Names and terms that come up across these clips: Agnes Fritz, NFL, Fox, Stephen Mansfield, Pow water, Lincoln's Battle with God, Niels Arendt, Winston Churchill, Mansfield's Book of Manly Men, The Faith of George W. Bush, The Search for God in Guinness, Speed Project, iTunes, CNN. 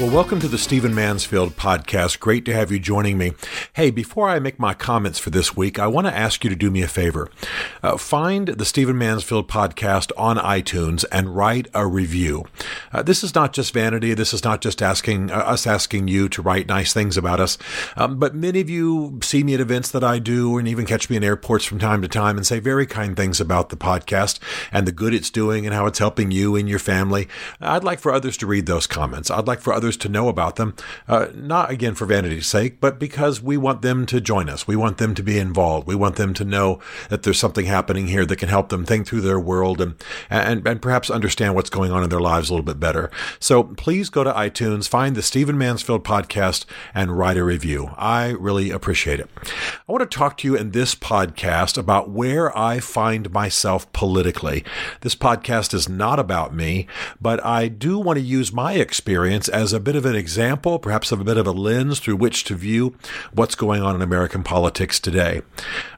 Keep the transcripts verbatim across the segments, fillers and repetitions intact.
Well, welcome to the Stephen Mansfield Podcast. Great to have you joining me. Hey, before I make my comments for this week, I want to ask you to do me a favor. Uh, find the Stephen Mansfield Podcast on iTunes and write a review. Uh, this is not just vanity. This is not just asking uh, us asking you to write nice things about us. Um, but many of you see me at events that I do and even catch me in airports from time to time and say very kind things about the podcast and the good it's doing and how it's helping you and your family. I'd like for others to read those comments. I'd like for others to know about them, uh, not again for vanity's sake, but because we want them to join us. We want them to be involved. We want them to know that there's something happening here that can help them think through their world and and, and perhaps understand what's going on in their lives a little bit better. So please go to iTunes, find the Stephen Mansfield Podcast, and write a review. I really appreciate it. I want to talk to you in this podcast about where I find myself politically. This podcast is not about me, but I do want to use my experience as a a bit of an example, perhaps of a bit of a lens through which to view what's going on in American politics today.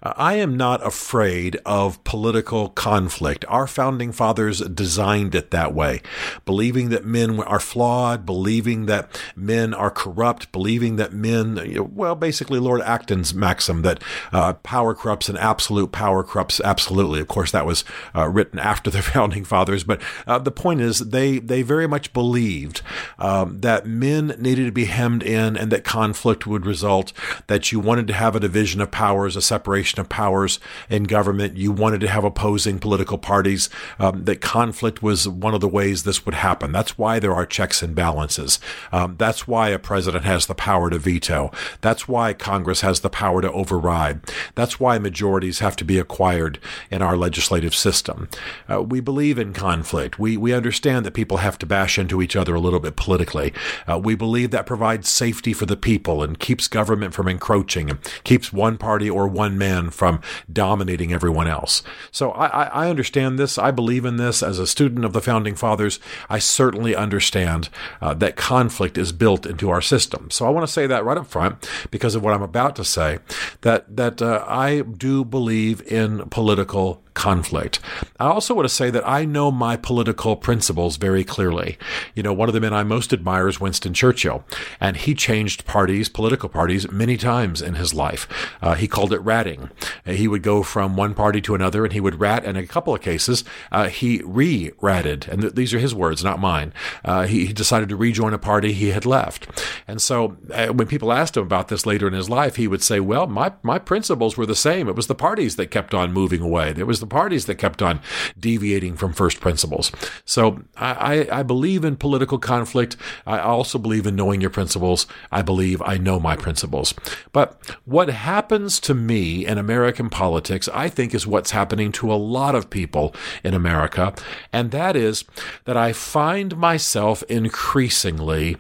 Uh, I am not afraid of political conflict. Our founding fathers designed it that way, believing that men are flawed, believing that men are corrupt, believing that men, well, basically Lord Acton's maxim that uh, power corrupts and absolute power corrupts absolutely. Of course, that was uh, written after the founding fathers, but uh, the point is they, they very much believed um, that men needed to be hemmed in and that conflict would result, that you wanted to have a division of powers, a separation of powers in government. You wanted to have opposing political parties, um, that conflict was one of the ways this would happen. That's why there are checks and balances. Um, that's why a president has the power to veto. That's why Congress has the power to override. That's why majorities have to be acquired in our legislative system. Uh, we believe in conflict. We, we understand that people have to bash into each other a little bit politically. Uh, we believe that provides safety for the people and keeps government from encroaching and keeps one party or one man from dominating everyone else. So I, I understand this. I believe in this. As a student of the Founding Fathers, I certainly understand uh, that conflict is built into our system. So I want to say that right up front because of what I'm about to say, that, that uh, I do believe in political conflict. I also want to say that I know my political principles very clearly. You know, one of the men I most admire is Winston Churchill, and he changed parties, political parties, many times in his life. Uh, he called it ratting. He would go from one party to another, and he would rat. And in a couple of cases, uh, he re-ratted, and th- these are his words, not mine. Uh, he, he decided to rejoin a party he had left. And so, uh, when people asked him about this later in his life, he would say, "Well, my my principles were the same. It was the parties that kept on moving away. It was the parties that kept on deviating from first principles." So I, I, I believe in political conflict. I also believe in knowing your principles. I believe I know my principles. But what happens to me in American politics, I think, is what's happening to a lot of people in America. And that is that I find myself increasingly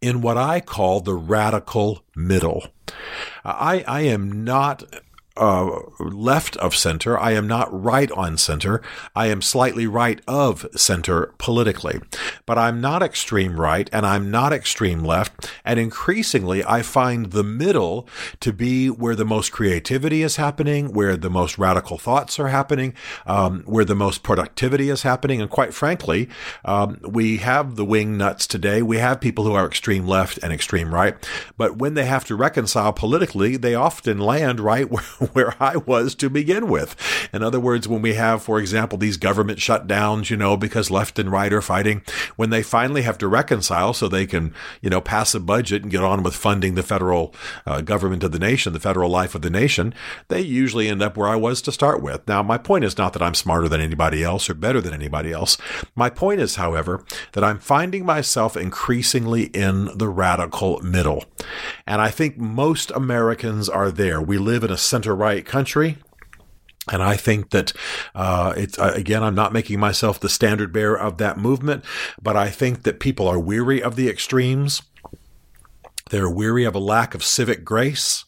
in what I call the radical middle. I, I am not... Uh, left of center. I am not right on center. I am slightly right of center politically, but I'm not extreme right and I'm not extreme left. And increasingly, I find the middle to be where the most creativity is happening, where the most radical thoughts are happening, um, where the most productivity is happening. And quite frankly, um, we have the wing nuts today. We have people who are extreme left and extreme right, but when they have to reconcile politically, they often land right where where I was to begin with. In other words, when we have, for example, these government shutdowns, you know, because left and right are fighting, when they finally have to reconcile so they can, you know, pass a budget and get on with funding the federal uh, government of the nation, the federal life of the nation, they usually end up where I was to start with. Now, my point is not that I'm smarter than anybody else or better than anybody else. My point is, however, that I'm finding myself increasingly in the radical middle. And I think most Americans are there. We live in a center-right country. And I think that, uh, it's, uh, again, I'm not making myself the standard bearer of that movement, but I think that people are weary of the extremes. They're weary of a lack of civic grace.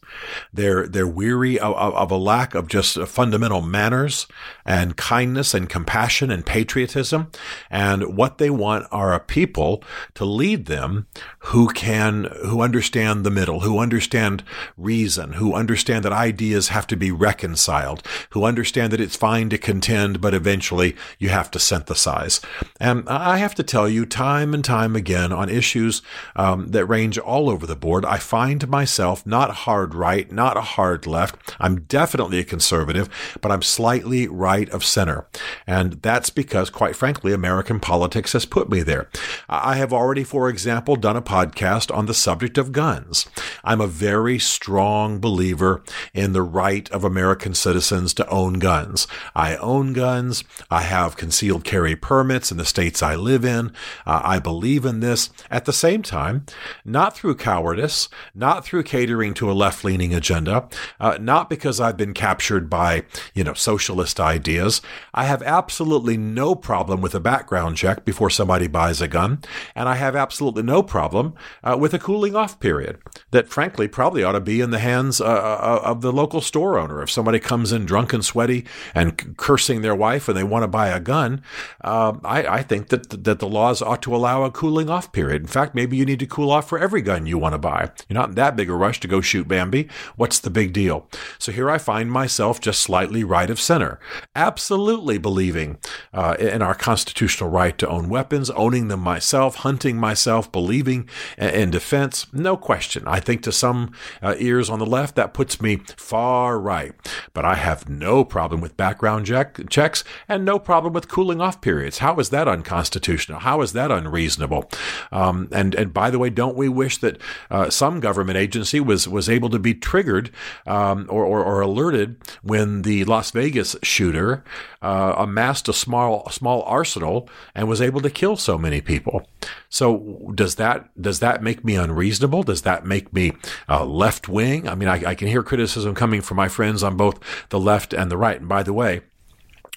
They're they're weary of, of a lack of just fundamental manners and kindness and compassion and patriotism. And what they want are a people to lead them who can, who understand the middle, who understand reason, who understand that ideas have to be reconciled, who understand that it's fine to contend, but eventually you have to synthesize. And I have to tell you, time and time again, on issues um, that range all over the board, I find myself not hard right, not a hard left. I'm definitely a conservative, but I'm slightly right of center. And that's because, quite frankly, American politics has put me there. I have already, for example, done a podcast on the subject of guns. I'm a very strong believer in the right of American citizens to own guns. I own guns. I have concealed carry permits in the states I live in. Uh, I believe in this. At the same time, not through cowardice, not through catering to a left-leaning agenda, uh, not because I've been captured by, you know, socialist ideas. I have absolutely no problem with a background check before somebody buys a gun, and I have absolutely no problem uh, with a cooling-off period that, frankly, probably ought to be in the hands uh, of the local store owner. If somebody comes in drunk and sweaty and c- cursing their wife and they want to buy a gun, uh, I, I think that th- that the laws ought to allow a cooling-off period. In fact, maybe you need to cool off for every gun you want to buy. You're not in that big a rush to go shoot Bambi. What's the big deal? So here I find myself just slightly right of center, absolutely believing uh, in our constitutional right to own weapons, owning them myself, hunting myself, believing in defense. No question. I think to some uh, ears on the left, that puts me far right. But I have no problem with background check, checks and no problem with cooling off periods. How is that unconstitutional? How is that unreasonable? Um, and, and by the way, don't we wish that uh, some government agency was, was able to be triggered um, or, or, or alerted when the Las Vegas shooter uh, amassed a small small arsenal and was able to kill so many people? So does that does that make me unreasonable? Does that make me uh, left wing? I mean, I, I can hear criticism coming from my friends on both the left and the right. And by the way,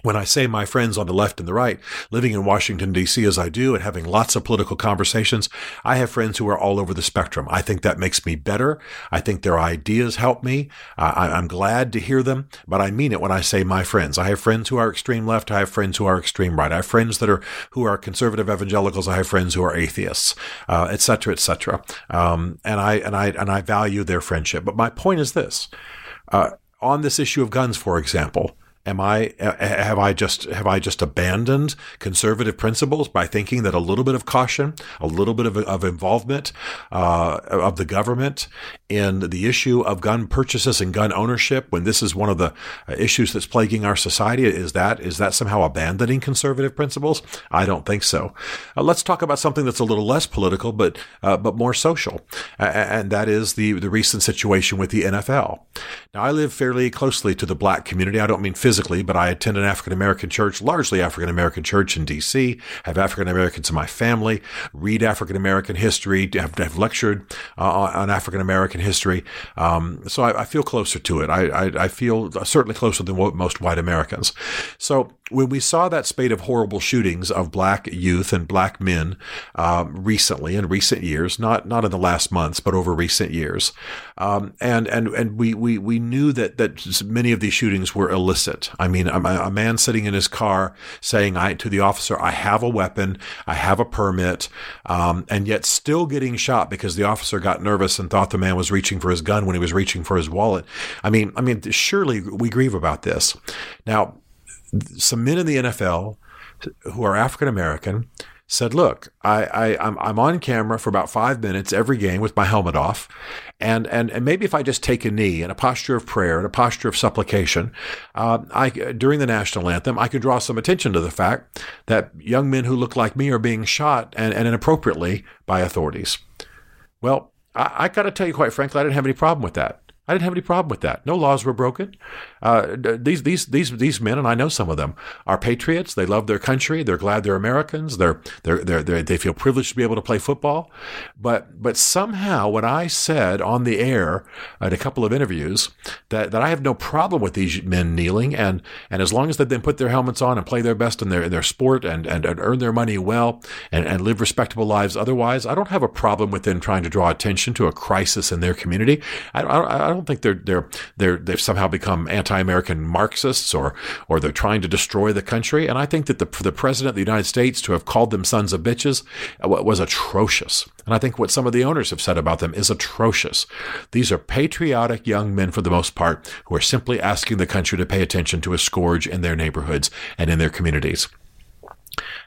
when I say my friends on the left and the right, living in Washington, D C as I do and having lots of political conversations, I have friends who are all over the spectrum. I think that makes me better. I think their ideas help me. Uh, I, I'm glad to hear them, but I mean it when I say my friends. I have friends who are extreme left. I have friends who are extreme right. I have friends that are who are conservative evangelicals. I have friends who are atheists, uh, et cetera, et cetera. Um, and I and I and I value their friendship. But my point is this: uh, on this issue of guns, for example. Am I have I just have I just abandoned conservative principles by thinking that a little bit of caution, a little bit of, of involvement uh, of the government in the issue of gun purchases and gun ownership, when this is one of the issues that's plaguing our society, is that is that somehow abandoning conservative principles? I don't think so. Uh, let's talk about something that's a little less political, but uh, but more social, uh, and that is the the recent situation with the N F L. Now, I live fairly closely to the black community. I don't mean physically. Physically, but I attend an African-American church, largely African-American church in D C, have African-Americans in my family, read African-American history, have, have lectured uh, on African-American history. Um, so I, I feel closer to it. I, I, I feel certainly closer than most white Americans. So when we saw that spate of horrible shootings of black youth and black men um, recently, in recent years, not not in the last months, but over recent years, um, and and and we we we knew that that many of these shootings were illicit. I mean, a, a man sitting in his car saying I, to the officer, "I have a weapon, I have a permit," um, and yet still getting shot because the officer got nervous and thought the man was reaching for his gun when he was reaching for his wallet. I mean, I mean, surely we grieve about this. Now, some men in the N F L who are African-American said, look, I, I, I'm, I'm on camera for about five minutes every game with my helmet off. And, and, and maybe if I just take a knee and a posture of prayer and a posture of supplication, uh, I, during the national anthem, I could draw some attention to the fact that young men who look like me are being shot and, and inappropriately by authorities. Well, I, I got to tell you, quite frankly, I didn't have any problem with that. I didn't have any problem with that. No laws were broken. Uh, these these these these men, and I know some of them, are patriots. They love their country. They're glad they're Americans. They're they're they they they feel privileged to be able to play football. But but somehow, when I said on the air at a couple of interviews that, that I have no problem with these men kneeling, and and as long as they then put their helmets on and play their best in their in their sport and, and, and earn their money well and, and live respectable lives, otherwise, I don't have a problem with them trying to draw attention to a crisis in their community. I don't I don't don't think they're they're they're they've somehow become anti-American Marxists or or they're trying to destroy the country. And I think that the the president of the United States to have called them sons of bitches was atrocious. And I think what some of the owners have said about them is atrocious. These are patriotic young men for the most part who are simply asking the country to pay attention to a scourge in their neighborhoods and in their communities.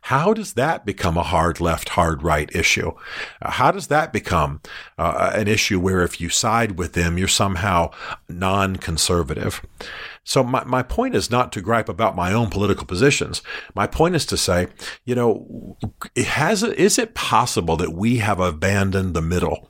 How does that become a hard left, hard right issue? How does that become uh, an issue where if you side with them, you're somehow non-conservative? So my, my point is not to gripe about my own political positions. My point is to say, you know, has it, is it possible that we have abandoned the middle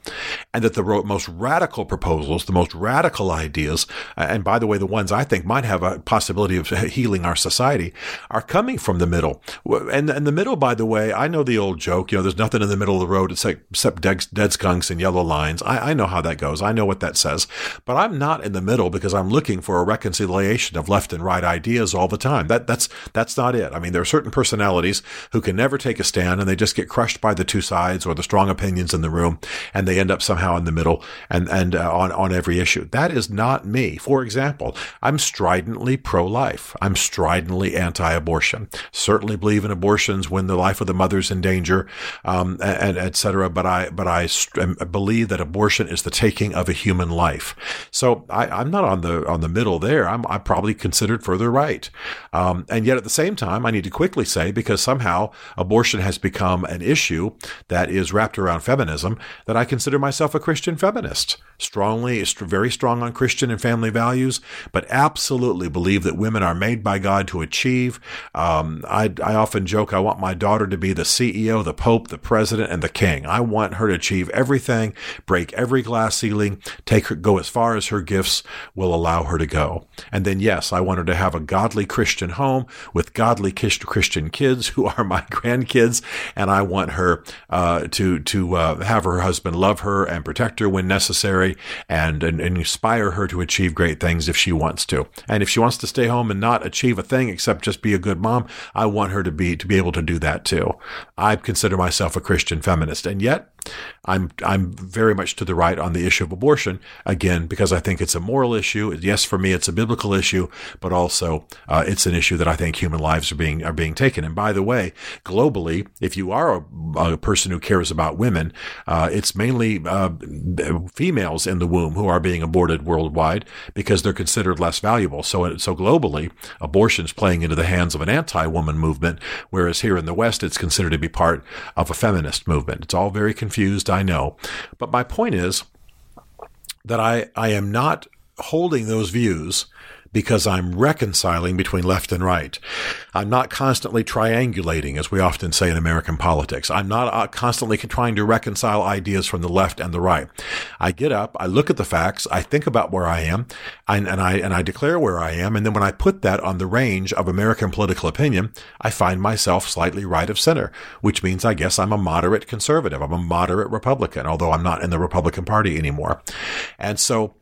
and that the most radical proposals, the most radical ideas, and by the way, the ones I think might have a possibility of healing our society, are coming from the middle? And, and the middle, by the way, I know the old joke, you know, there's nothing in the middle of the road except dead, dead skunks and yellow lines. I, I know how that goes. I know what that says. But I'm not in the middle because I'm looking for a reconciliation of left and right ideas all the time. That that's that's not it. I mean, there are certain personalities who can never take a stand, and they just get crushed by the two sides or the strong opinions in the room, and they end up somehow in the middle and and uh, on on every issue. That is not me. For example, I'm stridently pro-life. I'm stridently anti-abortion. Certainly believe in abortions when the life of the mother is in danger, um, and, and et cetera. But I but I st- believe that abortion is the taking of a human life. So I, I'm not on the on the middle there. I'm I probably considered further right. Um, and yet at the same time, I need to quickly say, because somehow abortion has become an issue that is wrapped around feminism, that I consider myself a Christian feminist. Strongly, very strong on Christian and family values, but absolutely believe that women are made by God to achieve. Um, I, I often joke, I want my daughter to be the C E O, the Pope, the President, and the King. I want her to achieve everything, break every glass ceiling, take her, go as far as her gifts will allow her to go. And And then, yes, I want her to have a godly Christian home with godly Christian kids who are my grandkids. And I want her uh, to to uh, have her husband love her and protect her when necessary and, and, and inspire her to achieve great things if she wants to. And if she wants to stay home and not achieve a thing except just be a good mom, I want her to be to be able to do that, too. I consider myself a Christian feminist. And yet I'm I'm very much to the right on the issue of abortion, again, because I think it's a moral issue. Yes, for me, it's a biblical issue, but also uh, it's an issue that I think human lives are being are being taken. And by the way, globally, if you are a, a person who cares about women, uh, it's mainly uh, females in the womb who are being aborted worldwide because they're considered less valuable. So, so globally, abortion is playing into the hands of an anti-woman movement, whereas here in the West, it's considered to be part of a feminist movement. It's all very confusing. Confused, I know. But my point is that I, I am not holding those views because I'm reconciling between left and right. I'm not constantly triangulating, as we often say in American politics. I'm not constantly trying to reconcile ideas from the left and the right. I get up, I look at the facts, I think about where I am, and, and I and I declare where I am. And then when I put that on the range of American political opinion, I find myself slightly right of center, which means I guess I'm a moderate conservative. I'm a moderate Republican, although I'm not in the Republican Party anymore. And so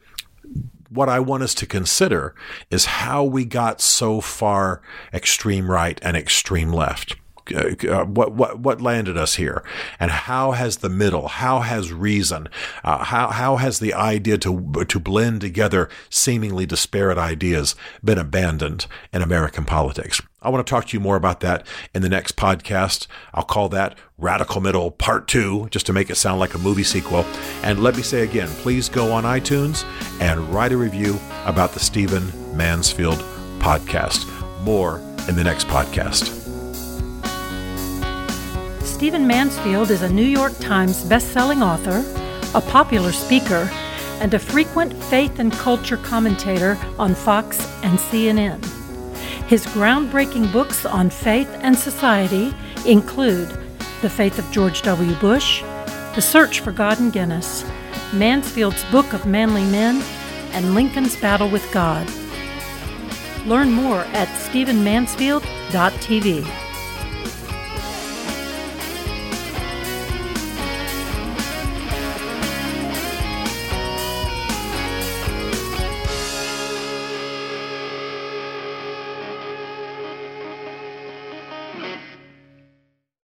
what I want us to consider is how we got so far extreme right and extreme left. Uh, what what what landed us here, and how has the middle, how has reason, uh, how how has the idea to to blend together seemingly disparate ideas been abandoned in American politics? I want to talk to you more about that in the next podcast. I'll call that Radical Middle Part Two, just to make it sound like a movie sequel. And let me say again, please go on iTunes and write a review about the Stephen Mansfield podcast. More in the next podcast. Stephen Mansfield is a New York Times best-selling author, a popular speaker, and a frequent faith and culture commentator on Fox and C N N. His groundbreaking books on faith and society include The Faith of George W. Bush, The Search for God in Guinness, Mansfield's Book of Manly Men, and Lincoln's Battle with God. Learn more at stephen mansfield dot t v.